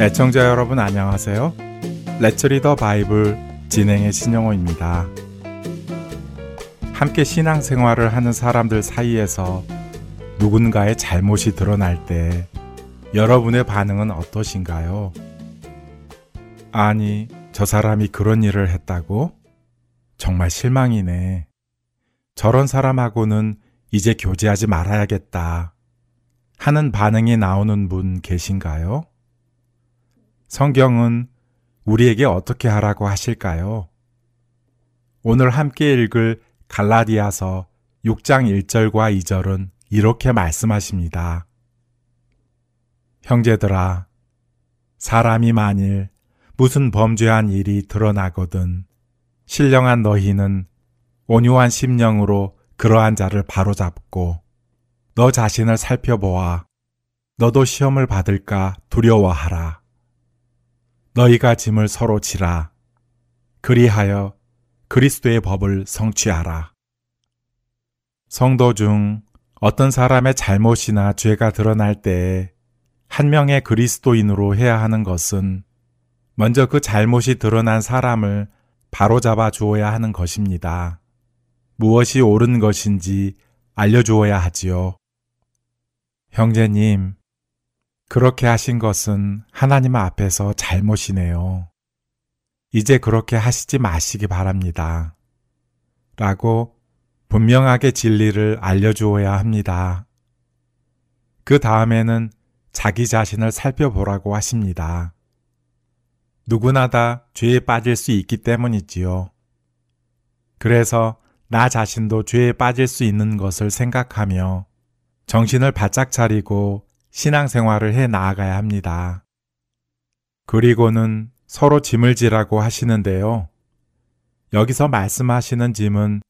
애청자 여러분 안녕하세요. Let's Read the Bible 진행의 신영호입니다. 함께 신앙생활을 하는 사람들 사이에서 누군가의 잘못이 드러날 때 여러분의 반응은 어떠신가요? 아니, 저 사람이 그런 일을 했다고? 정말 실망이네. 저런 사람하고는 이제 교제하지 말아야겠다 하는 반응이 나오는 분 계신가요? 성경은 우리에게 어떻게 하라고 하실까요? 오늘 함께 읽을 갈라디아서 6장 1절과 2절은 이렇게 말씀하십니다. 형제들아, 사람이 만일 무슨 범죄한 일이 드러나거든 신령한 너희는 온유한 심령으로 그러한 자를 바로잡고 너 자신을 살펴보아 너도 시험을 받을까 두려워하라. 너희가 짐을 서로 지라. 그리하여 그리스도의 법을 성취하라. 성도 중 어떤 사람의 잘못이나 죄가 드러날 때에 한 명의 그리스도인으로 해야 하는 것은 먼저 그 잘못이 드러난 사람을 바로잡아 주어야 하는 것입니다. 무엇이 옳은 것인지 알려주어야 하지요. 형제님, 그렇게 하신 것은 하나님 앞에서 잘못이네요. 이제 그렇게 하시지 마시기 바랍니다. 라고 분명하게 진리를 알려주어야 합니다. 그 다음에는 자기 자신을 살펴보라고 하십니다. 누구나 다 죄에 빠질 수 있기 때문이지요. 그래서 나 자신도 죄에 빠질 수 있는 것을 생각하며 정신을 바짝 차리고 신앙생활을 해 나아가야 합니다. 그리고는 서로 짐을 지라고 하시는데요. 여기서 말씀하시는 짐은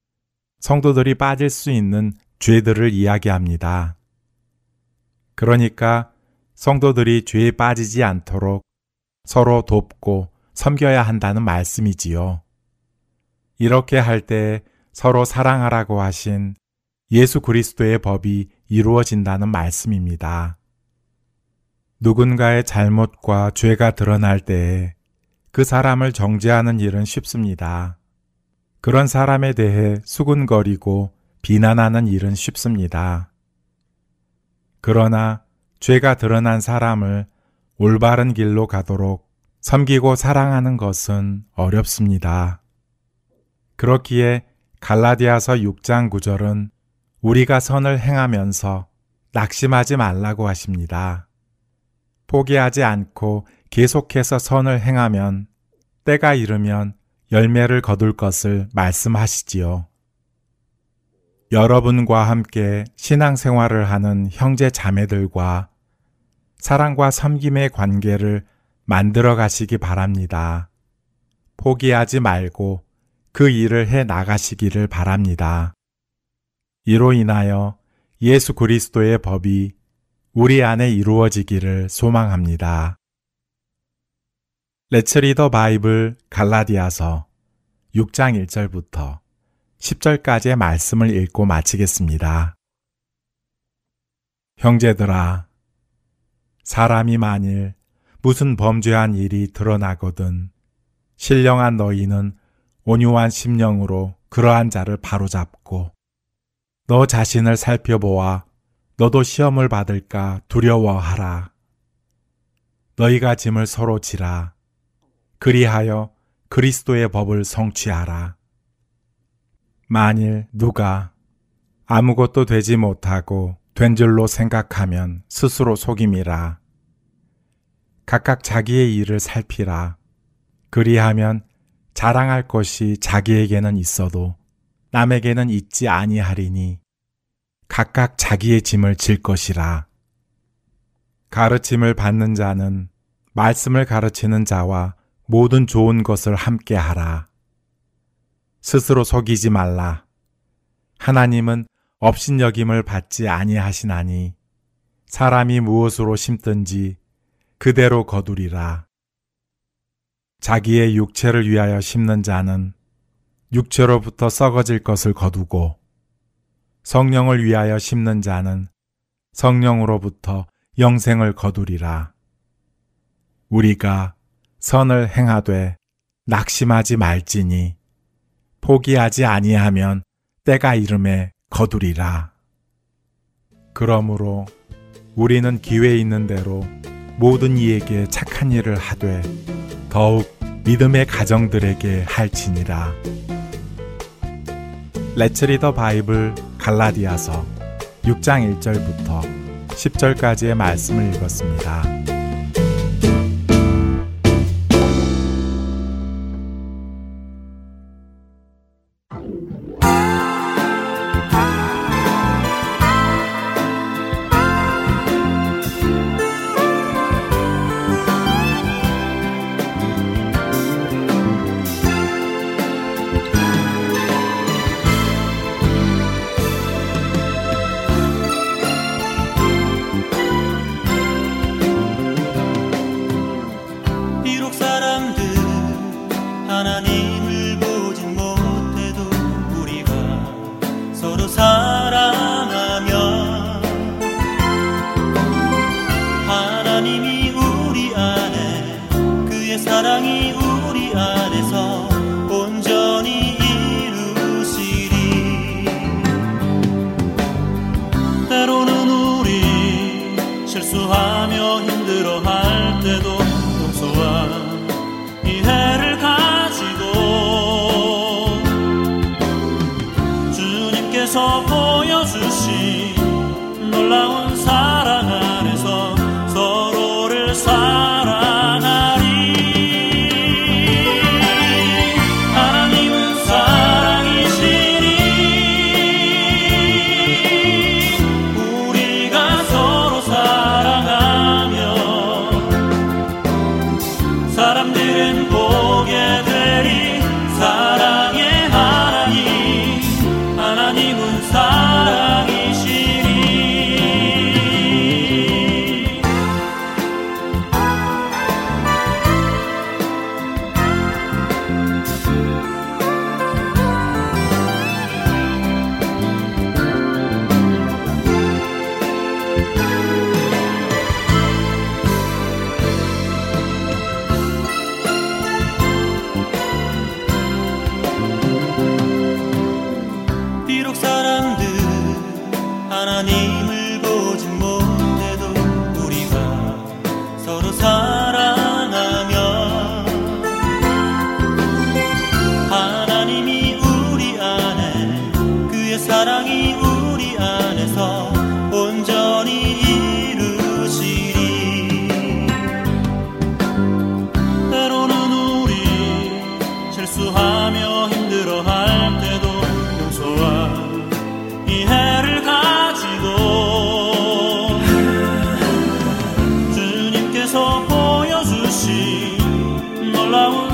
성도들이 빠질 수 있는 죄들을 이야기합니다. 그러니까 성도들이 죄에 빠지지 않도록 서로 돕고 섬겨야 한다는 말씀이지요. 이렇게 할 때 서로 사랑하라고 하신 예수 그리스도의 법이 이루어진다는 말씀입니다. 누군가의 잘못과 죄가 드러날 때에 그 사람을 정죄하는 일은 쉽습니다. 그런 사람에 대해 수군거리고 비난하는 일은 쉽습니다. 그러나 죄가 드러난 사람을 올바른 길로 가도록 섬기고 사랑하는 것은 어렵습니다. 그렇기에 갈라디아서 6장 9절은 우리가 선을 행하면서 낙심하지 말라고 하십니다. 포기하지 않고 계속해서 선을 행하면 때가 이르면 열매를 거둘 것을 말씀하시지요. 여러분과 함께 신앙생활을 하는 형제 자매들과 사랑과 섬김의 관계를 만들어 가시기 바랍니다. 포기하지 말고 그 일을 해 나가시기를 바랍니다. 이로 인하여 예수 그리스도의 법이 우리 안에 이루어지기를 소망합니다. Let's Read the Bible 갈라디아서 6장 1절부터 10절까지의 말씀을 읽고 마치겠습니다. 형제들아, 사람이 만일 무슨 범죄한 일이 드러나거든 신령한 너희는 온유한 심령으로 그러한 자를 바로잡고 너 자신을 살펴보아 너도 시험을 받을까 두려워하라. 너희가 짐을 서로 지라. 그리하여 그리스도의 법을 성취하라. 만일 누가 아무것도 되지 못하고 된 줄로 생각하면 스스로 속임이라. 각각 자기의 일을 살피라. 그리하면 자랑할 것이 자기에게는 있어도 남에게는 있지 아니하리니 각각 자기의 짐을 질 것이라. 가르침을 받는 자는 말씀을 가르치는 자와 모든 좋은 것을 함께하라. 스스로 속이지 말라. 하나님은 업신여김을 받지 아니하시나니 사람이 무엇으로 심든지 그대로 거두리라. 자기의 육체를 위하여 심는 자는 육체로부터 썩어질 것을 거두고 성령을 위하여 심는 자는 성령으로부터 영생을 거두리라. 우리가 선을 행하되 낙심하지 말지니 포기하지 아니하면 때가 이름에 거두리라. 그러므로 우리는 기회 있는 대로 모든 이에게 착한 일을 하되 더욱 믿음의 가정들에게 할지니라. Let's Read the Bible 갈라디아서 6장 1절부터 10절까지의 말씀을 읽었습니다.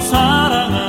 사랑하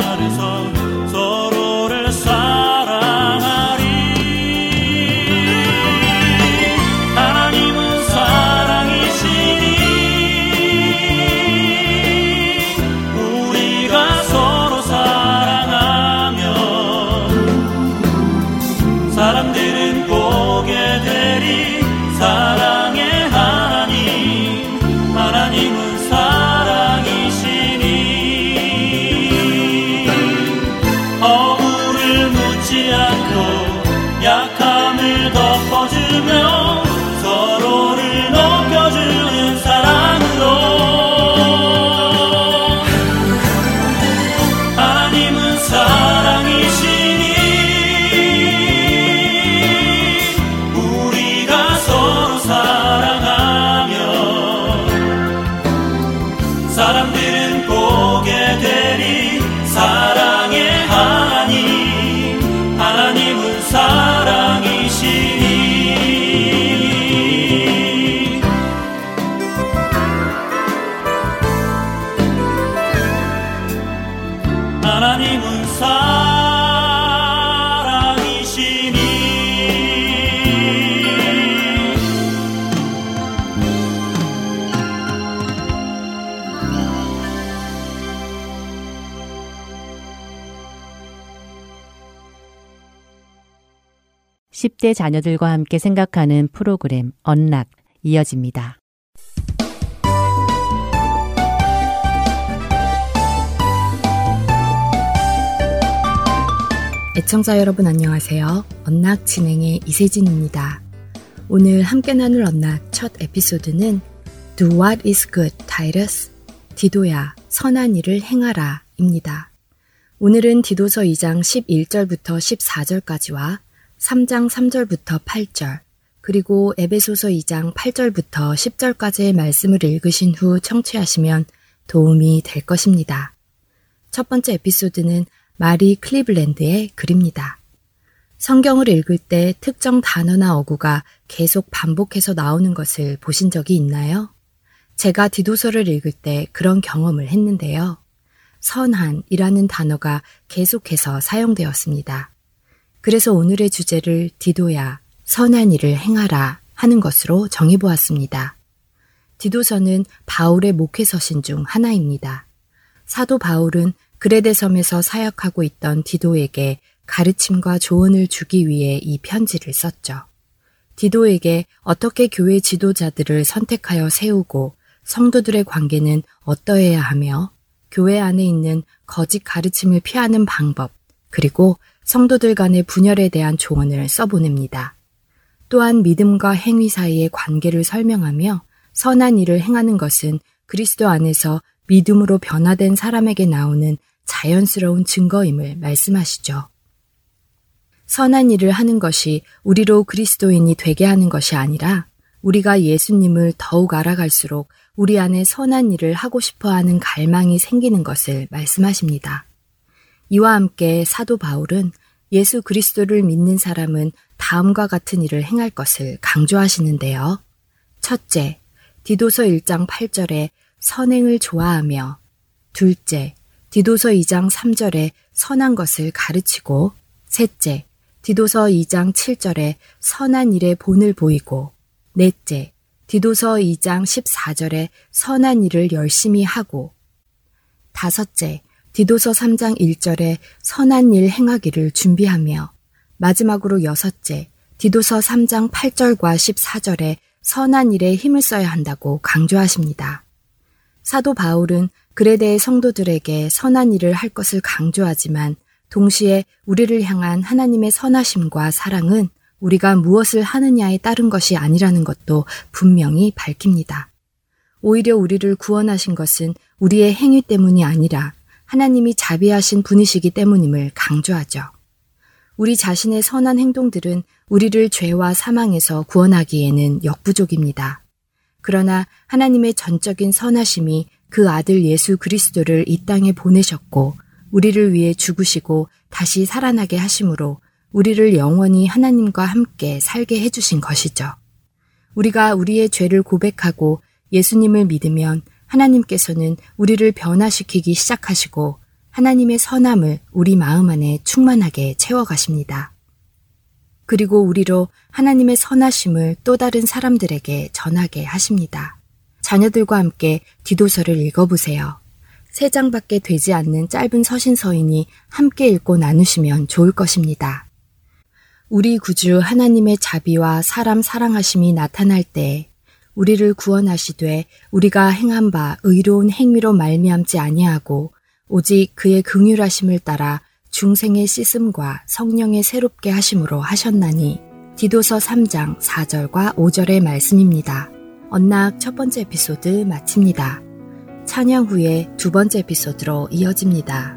10대 자녀들과 함께 생각하는 프로그램 언락 이어집니다. 애청자 여러분 안녕하세요. 언락 진행의 이세진입니다. 오늘 함께 나눌 언락 첫 에피소드는 Do what is good, Titus. 디도야, 선한 일을 행하라 입니다. 오늘은 디도서 2장 11절부터 14절까지와 3장 3절부터 8절, 그리고 에베소서 2장 8절부터 10절까지의 말씀을 읽으신 후 청취하시면 도움이 될 것입니다. 첫 번째 에피소드는 마리 클리블랜드의 글입니다. 성경을 읽을 때 특정 단어나 어구가 계속 반복해서 나오는 것을 보신 적이 있나요? 제가 디도서를 읽을 때 그런 경험을 했는데요. 선한이라는 단어가 계속해서 사용되었습니다. 그래서 오늘의 주제를 디도야, 선한 일을 행하라 하는 것으로 정해보았습니다. 디도서는 바울의 목회서신 중 하나입니다. 사도 바울은 그레데 섬에서 사역하고 있던 디도에게 가르침과 조언을 주기 위해 이 편지를 썼죠. 디도에게 어떻게 교회 지도자들을 선택하여 세우고 성도들의 관계는 어떠해야 하며 교회 안에 있는 거짓 가르침을 피하는 방법, 그리고 성도들 간의 분열에 대한 조언을 써보냅니다. 또한 믿음과 행위 사이의 관계를 설명하며 선한 일을 행하는 것은 그리스도 안에서 믿음으로 변화된 사람에게 나오는 자연스러운 증거임을 말씀하시죠. 선한 일을 하는 것이 우리로 그리스도인이 되게 하는 것이 아니라 우리가 예수님을 더욱 알아갈수록 우리 안에 선한 일을 하고 싶어하는 갈망이 생기는 것을 말씀하십니다. 이와 함께 사도 바울은 예수 그리스도를 믿는 사람은 다음과 같은 일을 행할 것을 강조하시는데요. 첫째, 디도서 1장 8절에 선행을 좋아하며, 둘째, 디도서 2장 3절에 선한 것을 가르치고, 셋째, 디도서 2장 7절에 선한 일의 본을 보이고, 넷째, 디도서 2장 14절에 선한 일을 열심히 하고, 다섯째, 디도서 3장 1절에 선한 일 행하기를 준비하며, 마지막으로 여섯째, 디도서 3장 8절과 14절에 선한 일에 힘을 써야 한다고 강조하십니다. 사도 바울은 그레데의 성도들에게 선한 일을 할 것을 강조하지만 동시에 우리를 향한 하나님의 선하심과 사랑은 우리가 무엇을 하느냐에 따른 것이 아니라는 것도 분명히 밝힙니다. 오히려 우리를 구원하신 것은 우리의 행위 때문이 아니라 하나님이 자비하신 분이시기 때문임을 강조하죠. 우리 자신의 선한 행동들은 우리를 죄와 사망에서 구원하기에는 역부족입니다. 그러나 하나님의 전적인 선하심이 그 아들 예수 그리스도를 이 땅에 보내셨고 우리를 위해 죽으시고 다시 살아나게 하심으로 우리를 영원히 하나님과 함께 살게 해주신 것이죠. 우리가 우리의 죄를 고백하고 예수님을 믿으면 하나님께서는 우리를 변화시키기 시작하시고 하나님의 선함을 우리 마음 안에 충만하게 채워가십니다. 그리고 우리로 하나님의 선하심을 또 다른 사람들에게 전하게 하십니다. 자녀들과 함께 디도서를 읽어보세요. 3장밖에 되지 않는 짧은 서신서이니 함께 읽고 나누시면 좋을 것입니다. 우리 구주 하나님의 자비와 사람 사랑하심이 나타날 때에 우리를 구원하시되 우리가 행한 바 의로운 행위로 말미암지 아니하고 오직 그의 긍휼하심을 따라 중생의 씻음과 성령의 새롭게 하심으로 하셨나니, 디도서 3장 4절과 5절의 말씀입니다. 언락 첫 번째 에피소드 마칩니다. 찬양 후에 두 번째 에피소드로 이어집니다.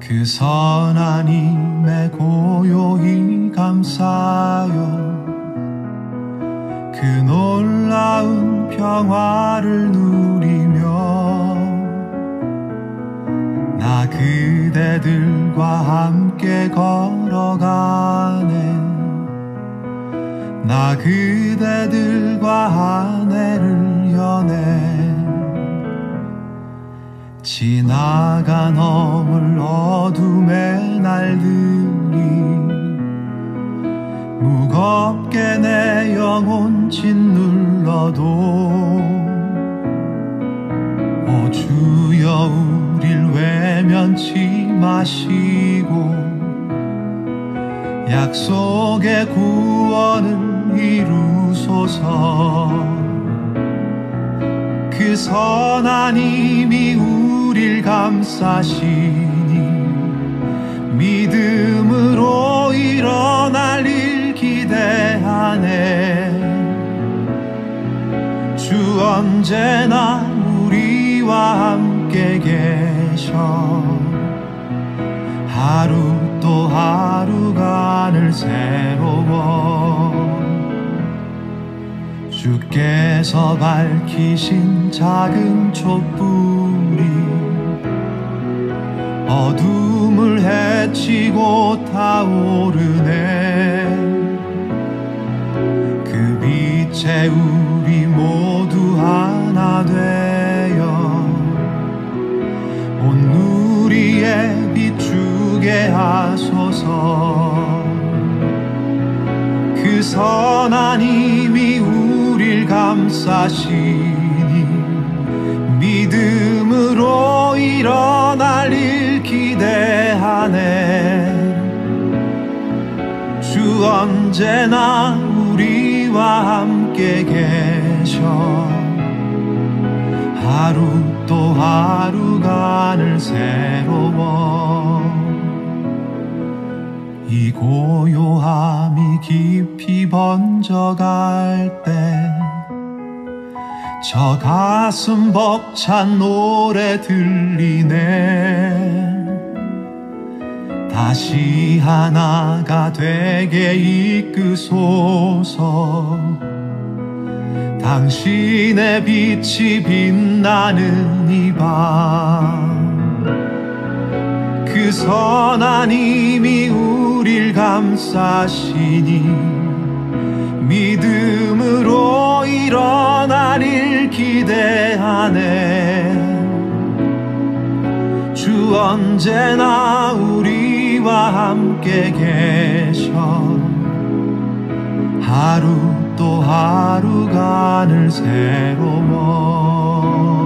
그 선한 힘에 고요히 감사여 그 놀라운 평화를 누리며 나 그대들과 함께 걸어가네 나 그대들과 하늘을 여네 지나간 허물 어둠의 날들이 무겁게 내 영혼 짓눌러도 오 주여 우릴 외면치 마시고 약속의 구원을 이루소서. 그 선한 힘이 우릴 감싸시니 믿음으로 일어날 일 기대하네. 주 언제나 우리와 함께 계셔 하루 또 하루가 늘 새로워. 주께서 밝히신 작은 촛불이 어둠을 헤치고 타오르네. 그 빛에 우리 모두 하나 되어 온 누리에 비추게 하소서. 그 선한 힘이 우릴 감싸시니 믿음으로 일어날 일 기대하네. 주 언제나 우리와 함께 계셔 하루 또 하루가 늘 새로워. 이 고요함이 깊이 번져갈 때 저 가슴 벅찬 노래 들리네. 다시 하나가 되게 이끄소서. 당신의 빛이 빛나는 이 밤 그 선한 힘이 우릴 감싸시니 믿음으로 일어날 일 기대하네. 주 언제나 우리와 함께 계셔 하루 또 하루가 늘 새로워.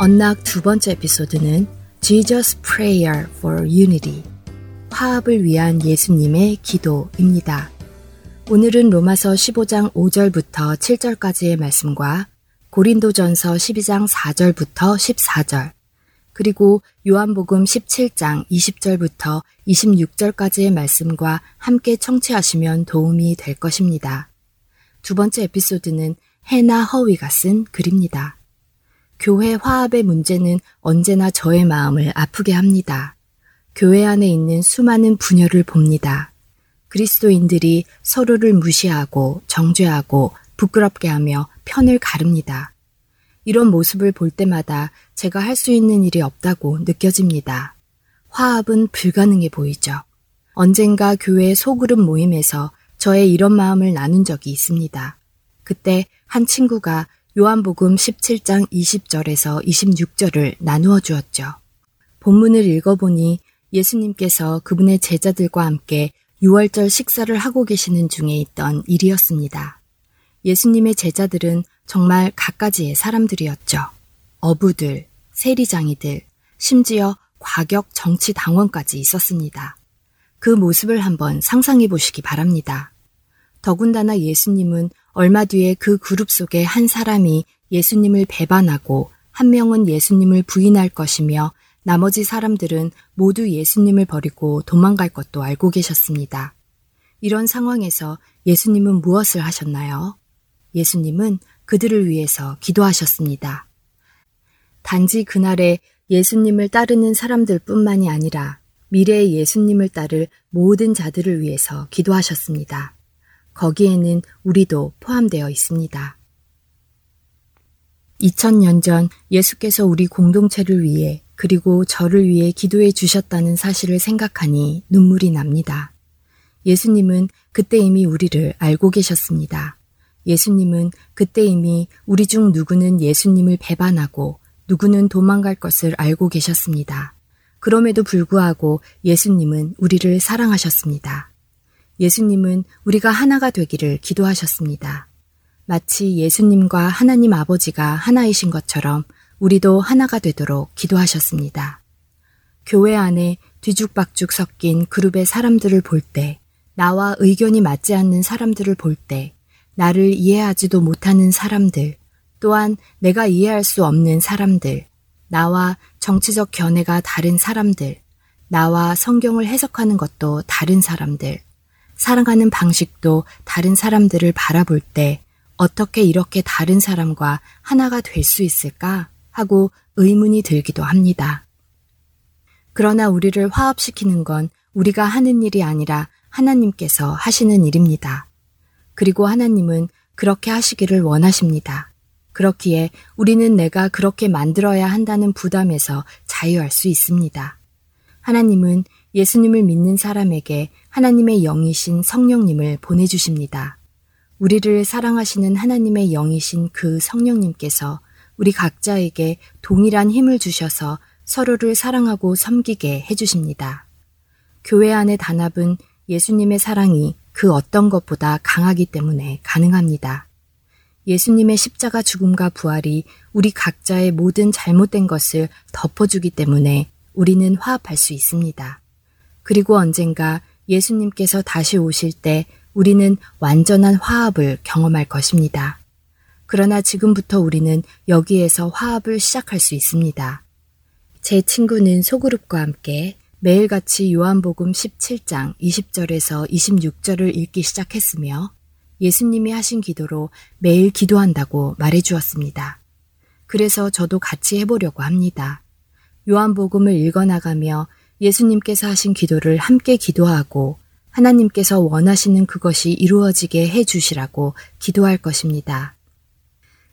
언락 두 번째 에피소드는 Jesus Prayer for Unity, 화합을 위한 예수님의 기도입니다. 오늘은 로마서 15장 5절부터 7절까지의 말씀과 고린도전서 12장 4절부터 14절, 그리고 요한복음 17장 20절부터 26절까지의 말씀과 함께 청취하시면 도움이 될 것입니다. 두 번째 에피소드는 해나 허위가 쓴 글입니다. 교회 화합의 문제는 언제나 저의 마음을 아프게 합니다. 교회 안에 있는 수많은 분열을 봅니다. 그리스도인들이 서로를 무시하고 정죄하고 부끄럽게 하며 편을 가릅니다. 이런 모습을 볼 때마다 제가 할 수 있는 일이 없다고 느껴집니다. 화합은 불가능해 보이죠. 언젠가 교회 소그룹 모임에서 저의 이런 마음을 나눈 적이 있습니다. 그때 한 친구가 요한복음 17장 20절에서 26절을 나누어 주었죠. 본문을 읽어보니 예수님께서 그분의 제자들과 함께 유월절 식사를 하고 계시는 중에 있던 일이었습니다. 예수님의 제자들은 정말 갖가지의 사람들이었죠. 어부들, 세리장이들, 심지어 과격 정치 당원까지 있었습니다. 그 모습을 한번 상상해 보시기 바랍니다. 더군다나 예수님은 얼마 뒤에 그 그룹 속에 한 사람이 예수님을 배반하고 한 명은 예수님을 부인할 것이며 나머지 사람들은 모두 예수님을 버리고 도망갈 것도 알고 계셨습니다. 이런 상황에서 예수님은 무엇을 하셨나요? 예수님은 그들을 위해서 기도하셨습니다. 단지 그날에 예수님을 따르는 사람들 뿐만이 아니라 미래의 예수님을 따를 모든 자들을 위해서 기도하셨습니다. 거기에는 우리도 포함되어 있습니다. 2000년 전 예수께서 우리 공동체를 위해 그리고 저를 위해 기도해 주셨다는 사실을 생각하니 눈물이 납니다. 예수님은 그때 이미 우리를 알고 계셨습니다. 예수님은 그때 이미 우리 중 누구는 예수님을 배반하고 누구는 도망갈 것을 알고 계셨습니다. 그럼에도 불구하고 예수님은 우리를 사랑하셨습니다. 예수님은 우리가 하나가 되기를 기도하셨습니다. 마치 예수님과 하나님 아버지가 하나이신 것처럼 우리도 하나가 되도록 기도하셨습니다. 교회 안에 뒤죽박죽 섞인 그룹의 사람들을 볼 때, 나와 의견이 맞지 않는 사람들을 볼 때, 나를 이해하지도 못하는 사람들, 또한 내가 이해할 수 없는 사람들, 나와 정치적 견해가 다른 사람들, 나와 성경을 해석하는 것도 다른 사람들, 살아가는 방식도 다른 사람들을 바라볼 때 어떻게 이렇게 다른 사람과 하나가 될 수 있을까 하고 의문이 들기도 합니다. 그러나 우리를 화합시키는 건 우리가 하는 일이 아니라 하나님께서 하시는 일입니다. 그리고 하나님은 그렇게 하시기를 원하십니다. 그렇기에 우리는 내가 그렇게 만들어야 한다는 부담에서 자유할 수 있습니다. 하나님은 예수님을 믿는 사람에게 하나님의 영이신 성령님을 보내주십니다. 우리를 사랑하시는 하나님의 영이신 그 성령님께서 우리 각자에게 동일한 힘을 주셔서 서로를 사랑하고 섬기게 해주십니다. 교회 안의 단합은 예수님의 사랑이 그 어떤 것보다 강하기 때문에 가능합니다. 예수님의 십자가 죽음과 부활이 우리 각자의 모든 잘못된 것을 덮어주기 때문에 우리는 화합할 수 있습니다. 그리고 언젠가 예수님께서 다시 오실 때 우리는 완전한 화합을 경험할 것입니다. 그러나 지금부터 우리는 여기에서 화합을 시작할 수 있습니다. 제 친구는 소그룹과 함께 매일같이 요한복음 17장 20절에서 26절을 읽기 시작했으며 예수님이 하신 기도로 매일 기도한다고 말해주었습니다. 그래서 저도 같이 해보려고 합니다. 요한복음을 읽어나가며 예수님께서 하신 기도를 함께 기도하고 하나님께서 원하시는 그것이 이루어지게 해주시라고 기도할 것입니다.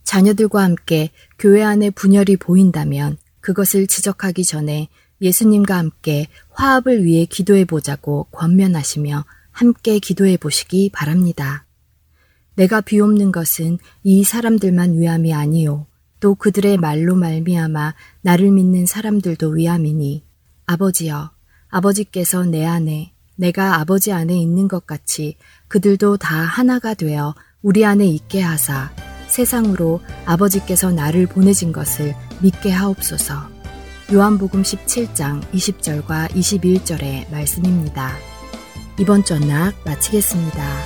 자녀들과 함께 교회 안에 분열이 보인다면 그것을 지적하기 전에 예수님과 함께 화합을 위해 기도해보자고 권면하시며 함께 기도해보시기 바랍니다. 내가 비옵는 것은 이 사람들만 위함이 아니요 또 그들의 말로 말미암아 나를 믿는 사람들도 위함이니 아버지여 아버지께서 내 안에 내가 아버지 안에 있는 것 같이 그들도 다 하나가 되어 우리 안에 있게 하사 세상으로 아버지께서 나를 보내신 것을 믿게 하옵소서. 요한복음 17장 20절과 21절의 말씀입니다. 이번 전락 마치겠습니다.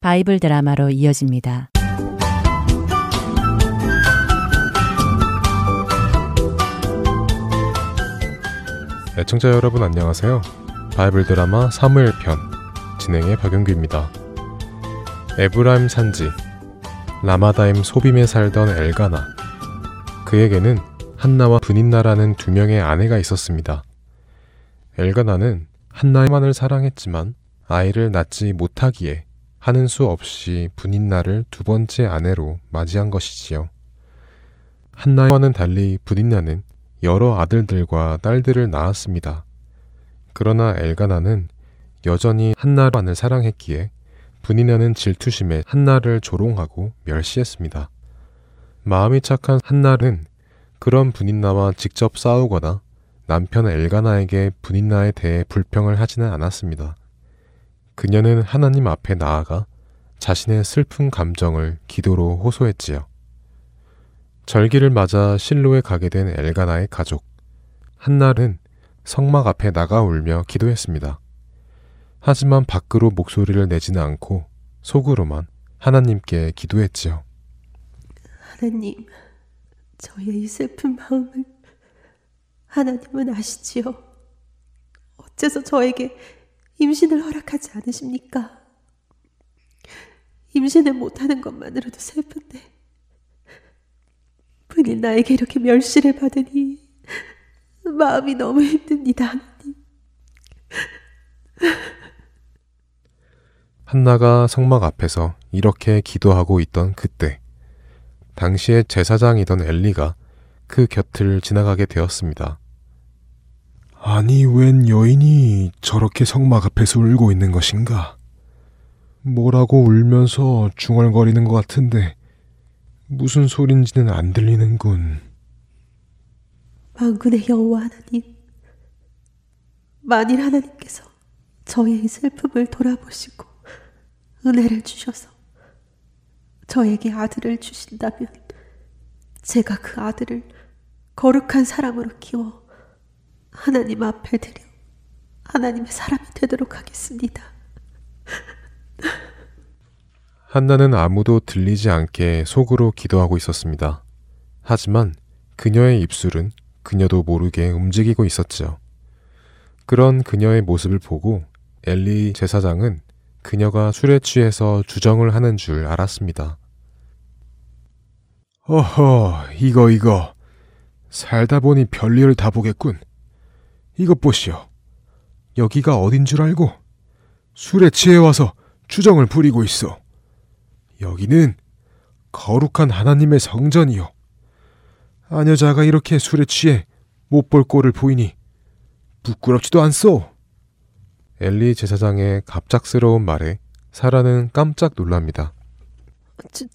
바이블 드라마로 이어집니다. 애청자 여러분 안녕하세요. 바이블 드라마 사무엘 편 진행의 박용규입니다. 에브라임 산지 라마다임 소빔에 살던 엘가나, 그에게는 한나와 브닌나라는 두 명의 아내가 있었습니다. 엘가나는 한나만을 사랑했지만 아이를 낳지 못하기에 하는 수 없이 브닌나를 두 번째 아내로 맞이한 것이지요. 한나와는 달리 브닌나는 여러 아들들과 딸들을 낳았습니다. 그러나 엘가나는 여전히 한나만을 사랑했기에 브닌나는 질투심에 한나를 조롱하고 멸시했습니다. 마음이 착한 한나는 그런 브닌나와 직접 싸우거나 남편 엘가나에게 브닌나에 대해 불평을 하지는 않았습니다. 그녀는 하나님 앞에 나아가 자신의 슬픈 감정을 기도로 호소했지요. 절기를 맞아 실로에 가게 된 엘가나의 가족. 한날은 성막 앞에 나가 울며 기도했습니다. 하지만 밖으로 목소리를 내지는 않고 속으로만 하나님께 기도했지요. 하나님, 저의 이 슬픈 마음을 하나님은 아시지요. 어째서 저에게 임신을 허락하지 않으십니까? 임신을 못하는 것만으로도 슬픈데 분이 나에게 이렇게 멸시를 받으니 마음이 너무 힘듭니다, 하나님. 한나가 성막 앞에서 이렇게 기도하고 있던 그때, 당시에 제사장이던 엘리가 그 곁을 지나가게 되었습니다. 아니, 웬 여인이 저렇게 성막 앞에서 울고 있는 것인가? 뭐라고 울면서 중얼거리는 것 같은데 무슨 소린지는 안 들리는군. 만군의 여호와 하나님, 만일 하나님께서 저의 슬픔을 돌아보시고 은혜를 주셔서 저에게 아들을 주신다면 제가 그 아들을 거룩한 사람으로 키워 하나님 앞에 드려 하나님의 사람이 되도록 하겠습니다. 한나는 아무도 들리지 않게 속으로 기도하고 있었습니다. 하지만 그녀의 입술은 그녀도 모르게 움직이고 있었죠. 그런 그녀의 모습을 보고 엘리 제사장은 그녀가 술에 취해서 주정을 하는 줄 알았습니다. 어허, 이거 살다 보니 별일을 다 보겠군. 이것 보시오. 여기가 어딘 줄 알고 술에 취해와서 주정을 부리고 있어. 여기는 거룩한 하나님의 성전이요. 아녀자가 이렇게 술에 취해 못 볼 꼴을 보이니 부끄럽지도 않소. 엘리 제사장의 갑작스러운 말에 사라는 깜짝 놀랍니다.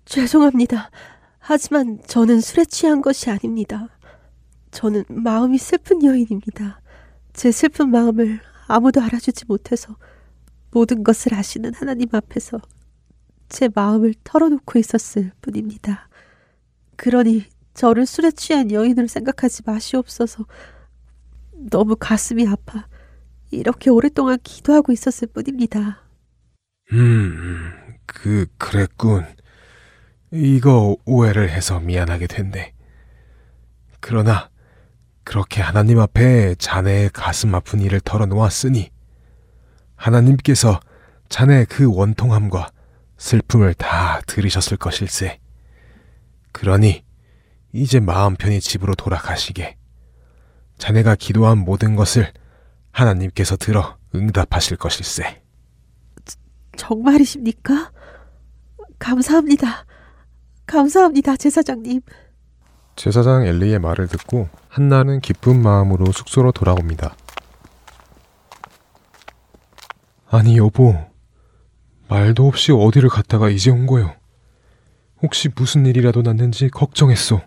죄송합니다. 하지만 저는 술에 취한 것이 아닙니다. 저는 마음이 슬픈 여인입니다. 제 슬픈 마음을 아무도 알아주지 못해서 모든 것을 아시는 하나님 앞에서 제 마음을 털어놓고 있었을 뿐입니다. 그러니 저를 술에 취한 여인으로 생각하지 마시옵소서. 너무 가슴이 아파 이렇게 오랫동안 기도하고 있었을 뿐입니다. 그랬군. 이거 오해를 해서 미안하게 됐네. 그러나 그렇게 하나님 앞에 자네의 가슴 아픈 일을 털어놓았으니 하나님께서 자네의 그 원통함과 슬픔을 다 들으셨을 것일세. 그러니 이제 마음 편히 집으로 돌아가시게. 자네가 기도한 모든 것을 하나님께서 들어 응답하실 것일세. 정말이십니까? 감사합니다. 감사합니다, 제사장님. 제사장 엘리의 말을 듣고 한나는 기쁜 마음으로 숙소로 돌아옵니다. 아니 여보, 말도 없이 어디를 갔다가 이제 온 거요. 혹시 무슨 일이라도 났는지 걱정했소.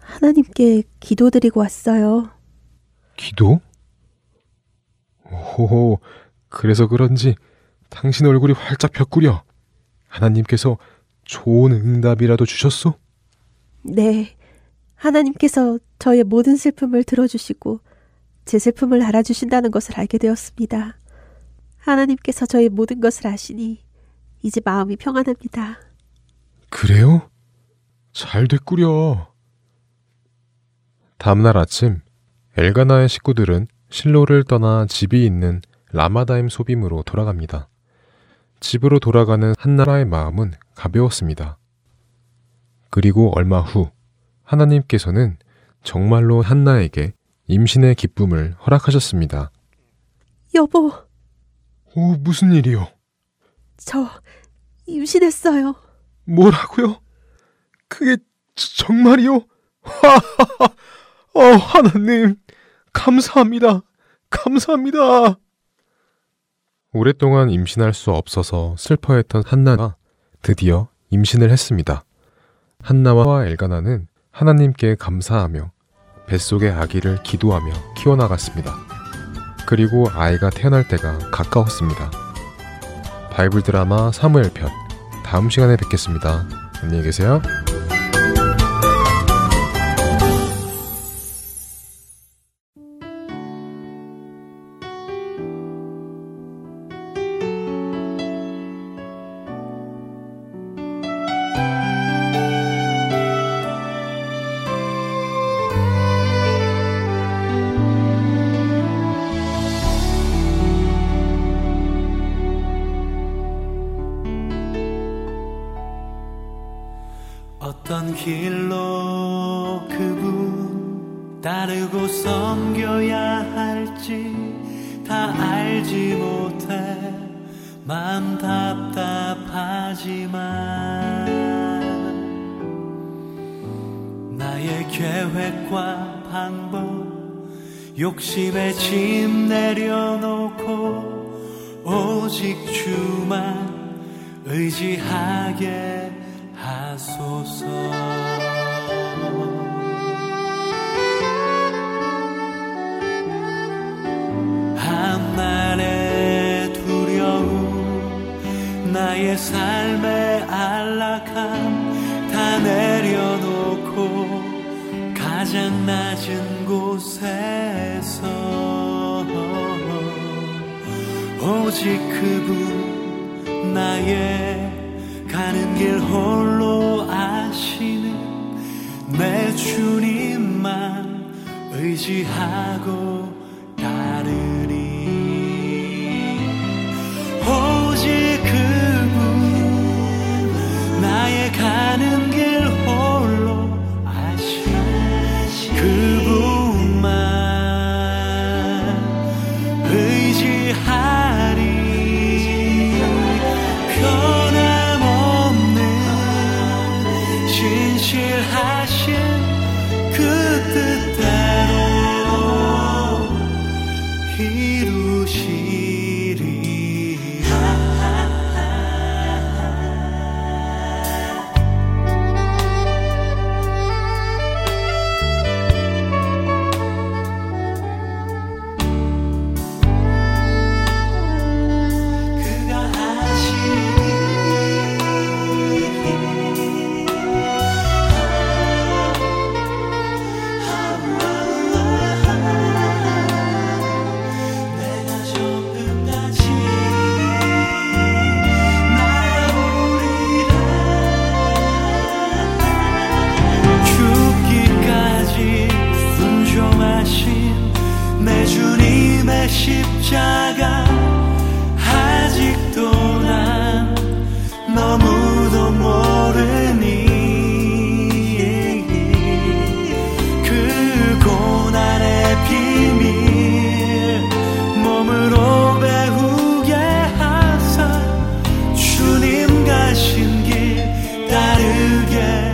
하나님께 기도드리고 왔어요. 기도? 오호, 그래서 그런지 당신 얼굴이 활짝 폈구려. 하나님께서 좋은 응답이라도 주셨소? 네, 하나님께서 저의 모든 슬픔을 들어주시고 제 슬픔을 알아주신다는 것을 알게 되었습니다. 하나님께서 저의 모든 것을 아시니 이제 마음이 평안합니다. 그래요? 잘 됐구려. 다음날 아침 엘가나의 식구들은 실로를 떠나 집이 있는 라마다임 소빔으로 돌아갑니다. 집으로 돌아가는 한나라의 마음은 가벼웠습니다. 그리고 얼마 후 하나님께서는 정말로 한나에게 임신의 기쁨을 허락하셨습니다. 여보. 오, 무슨 일이요? 저 임신했어요. 뭐라고요? 그게 정말이요? 하하하. 하나님 감사합니다. 감사합니다. 오랫동안 임신할 수 없어서 슬퍼했던 한나가 드디어 임신을 했습니다. 한나와 엘가나는 하나님께 감사하며 뱃속의 아기를 기도하며 키워나갔습니다. 그리고 아이가 태어날 때가 가까웠습니다. 바이블 드라마 사무엘 편, 다음 시간에 뵙겠습니다. 안녕히 계세요. 길로 그분 따르고 섬겨야 할지 다 알지 못해 마음 답답하지만 나의 계획과 방법 욕심에 짐 내려놓고 오직 주만 의지하게 하소서. 한날의 두려움 나의 삶의 안락함 다 내려놓고 가장 낮은 곳에서 오직 그분 나의 가는 길 홀로 아시는 내 주님만 의지하고 따르리. 오직 그분 나의 가는 길 홀로 아시는 그분만 의지하리. 실하신 그 뜻대로 이루시리라. 십자가 아직도 난 너무도 모르니 그 고난의 비밀 몸으로 배우게 하사 주님 가신 길 따르게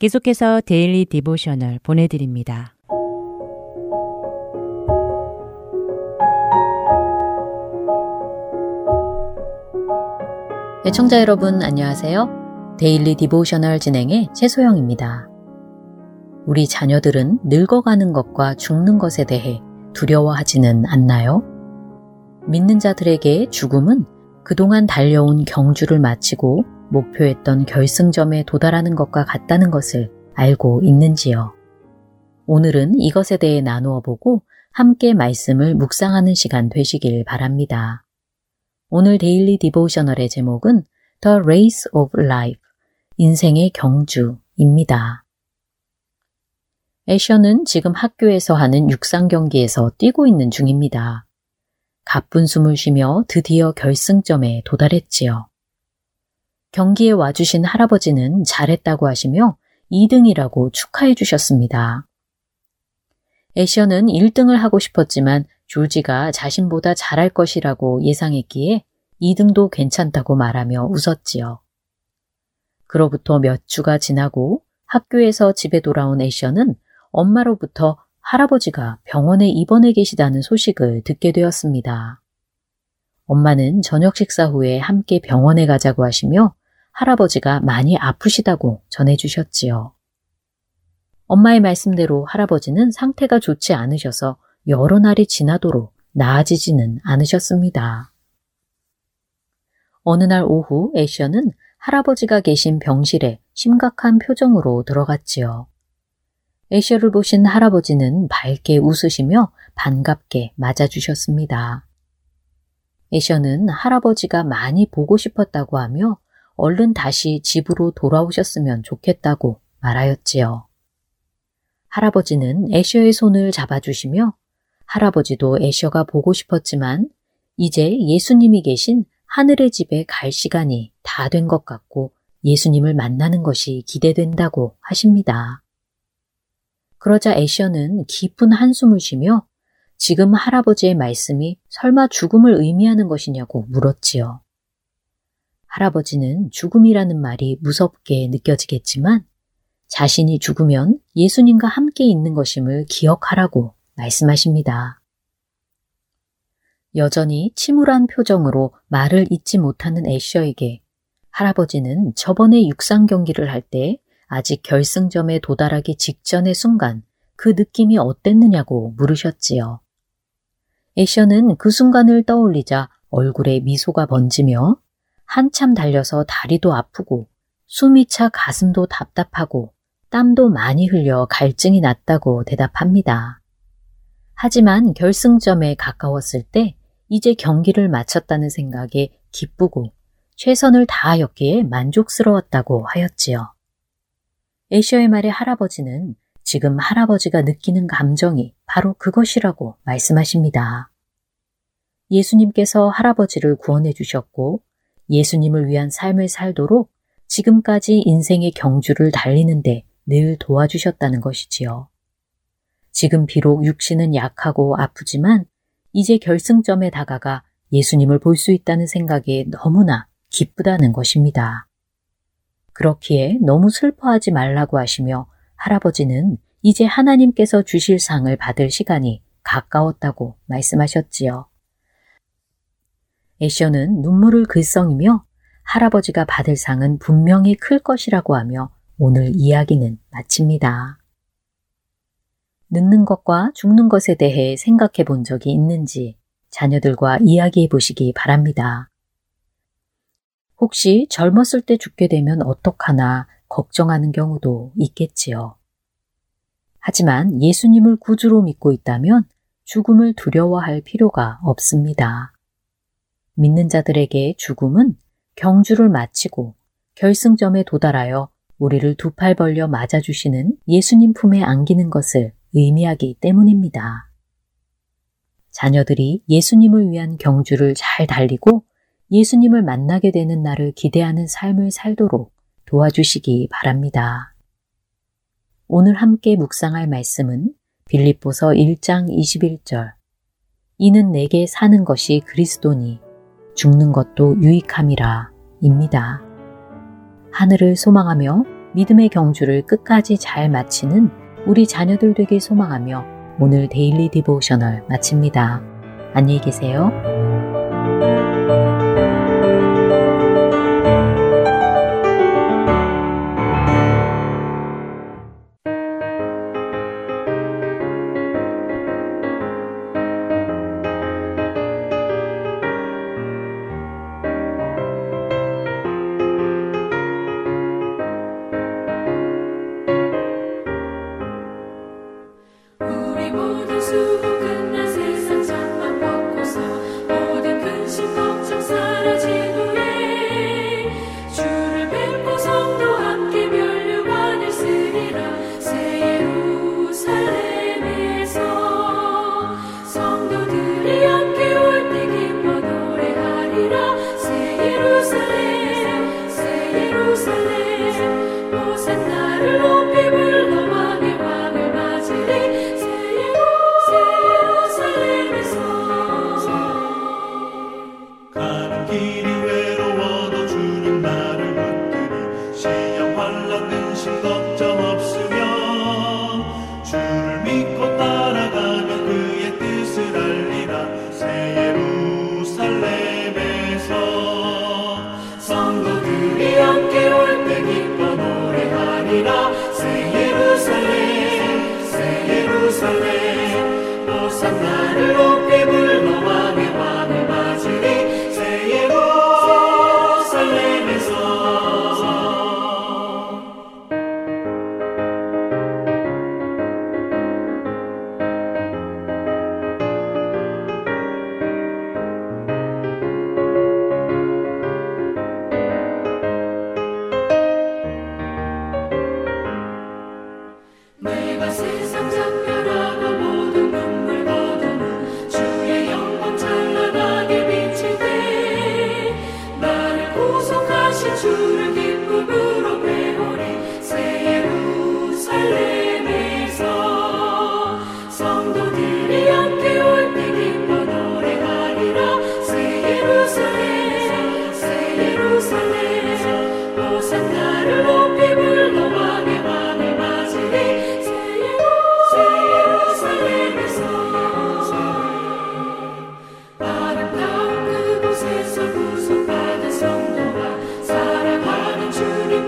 계속해서 데일리 디보셔널 보내드립니다. 애청자 여러분 안녕하세요. 데일리 디보셔널 진행의 최소영입니다. 우리 자녀들은 늙어가는 것과 죽는 것에 대해 두려워하지는 않나요? 믿는 자들에게 죽음은 그동안 달려온 경주를 마치고 목표했던 결승점에 도달하는 것과 같다는 것을 알고 있는지요? 오늘은 이것에 대해 나누어 보고 함께 말씀을 묵상하는 시간 되시길 바랍니다. 오늘 데일리 디보셔널의 제목은 The Race of Life, 인생의 경주입니다. 애션은 지금 학교에서 하는 육상 경기에서 뛰고 있는 중입니다. 가쁜 숨을 쉬며 드디어 결승점에 도달했지요. 경기에 와주신 할아버지는 잘했다고 하시며 2등이라고 축하해 주셨습니다. 애션은 1등을 하고 싶었지만 조지가 자신보다 잘할 것이라고 예상했기에 2등도 괜찮다고 말하며 웃었지요. 그로부터 몇 주가 지나고 학교에서 집에 돌아온 애션은 엄마로부터 할아버지가 병원에 입원해 계시다는 소식을 듣게 되었습니다. 엄마는 저녁 식사 후에 함께 병원에 가자고 하시며 할아버지가 많이 아프시다고 전해주셨지요. 엄마의 말씀대로 할아버지는 상태가 좋지 않으셔서 여러 날이 지나도록 나아지지는 않으셨습니다. 어느 날 오후 애션은 할아버지가 계신 병실에 심각한 표정으로 들어갔지요. 애셔를 보신 할아버지는 밝게 웃으시며 반갑게 맞아주셨습니다. 애셔는 할아버지가 많이 보고 싶었다고 하며 얼른 다시 집으로 돌아오셨으면 좋겠다고 말하였지요. 할아버지는 애셔의 손을 잡아주시며 할아버지도 애셔가 보고 싶었지만 이제 예수님이 계신 하늘의 집에 갈 시간이 다 된 것 같고 예수님을 만나는 것이 기대된다고 하십니다. 그러자 애셔는 깊은 한숨을 쉬며 지금 할아버지의 말씀이 설마 죽음을 의미하는 것이냐고 물었지요. 할아버지는 죽음이라는 말이 무섭게 느껴지겠지만 자신이 죽으면 예수님과 함께 있는 것임을 기억하라고 말씀하십니다. 여전히 침울한 표정으로 말을 잇지 못하는 애셔에게 할아버지는 저번에 육상 경기를 할 때 아직 결승점에 도달하기 직전의 순간 그 느낌이 어땠느냐고 물으셨지요. 에셔는 그 순간을 떠올리자 얼굴에 미소가 번지며 한참 달려서 다리도 아프고 숨이 차 가슴도 답답하고 땀도 많이 흘려 갈증이 났다고 대답합니다. 하지만 결승점에 가까웠을 때 이제 경기를 마쳤다는 생각에 기쁘고 최선을 다하였기에 만족스러웠다고 하였지요. 애셔의 말에 할아버지는 지금 할아버지가 느끼는 감정이 바로 그것이라고 말씀하십니다. 예수님께서 할아버지를 구원해 주셨고 예수님을 위한 삶을 살도록 지금까지 인생의 경주를 달리는데 늘 도와주셨다는 것이지요. 지금 비록 육신은 약하고 아프지만 이제 결승점에 다가가 예수님을 볼 수 있다는 생각에 너무나 기쁘다는 것입니다. 그렇기에 너무 슬퍼하지 말라고 하시며 할아버지는 이제 하나님께서 주실 상을 받을 시간이 가까웠다고 말씀하셨지요. 애셔는 눈물을 글썽이며 할아버지가 받을 상은 분명히 클 것이라고 하며 오늘 이야기는 마칩니다. 늙는 것과 죽는 것에 대해 생각해 본 적이 있는지 자녀들과 이야기해 보시기 바랍니다. 혹시 젊었을 때 죽게 되면 어떡하나 걱정하는 경우도 있겠지요. 하지만 예수님을 구주로 믿고 있다면 죽음을 두려워할 필요가 없습니다. 믿는 자들에게 죽음은 경주를 마치고 결승점에 도달하여 우리를 두 팔 벌려 맞아주시는 예수님 품에 안기는 것을 의미하기 때문입니다. 자녀들이 예수님을 위한 경주를 잘 달리고 예수님을 만나게 되는 날을 기대하는 삶을 살도록 도와주시기 바랍니다. 오늘 함께 묵상할 말씀은 빌립보서 1장 21절 이는 내게 사는 것이 그리스도니 죽는 것도 유익함이라 입니다. 하늘을 소망하며 믿음의 경주를 끝까지 잘 마치는 우리 자녀들 되길 소망하며 오늘 데일리 디보셔널 마칩니다. 안녕히 계세요. 주님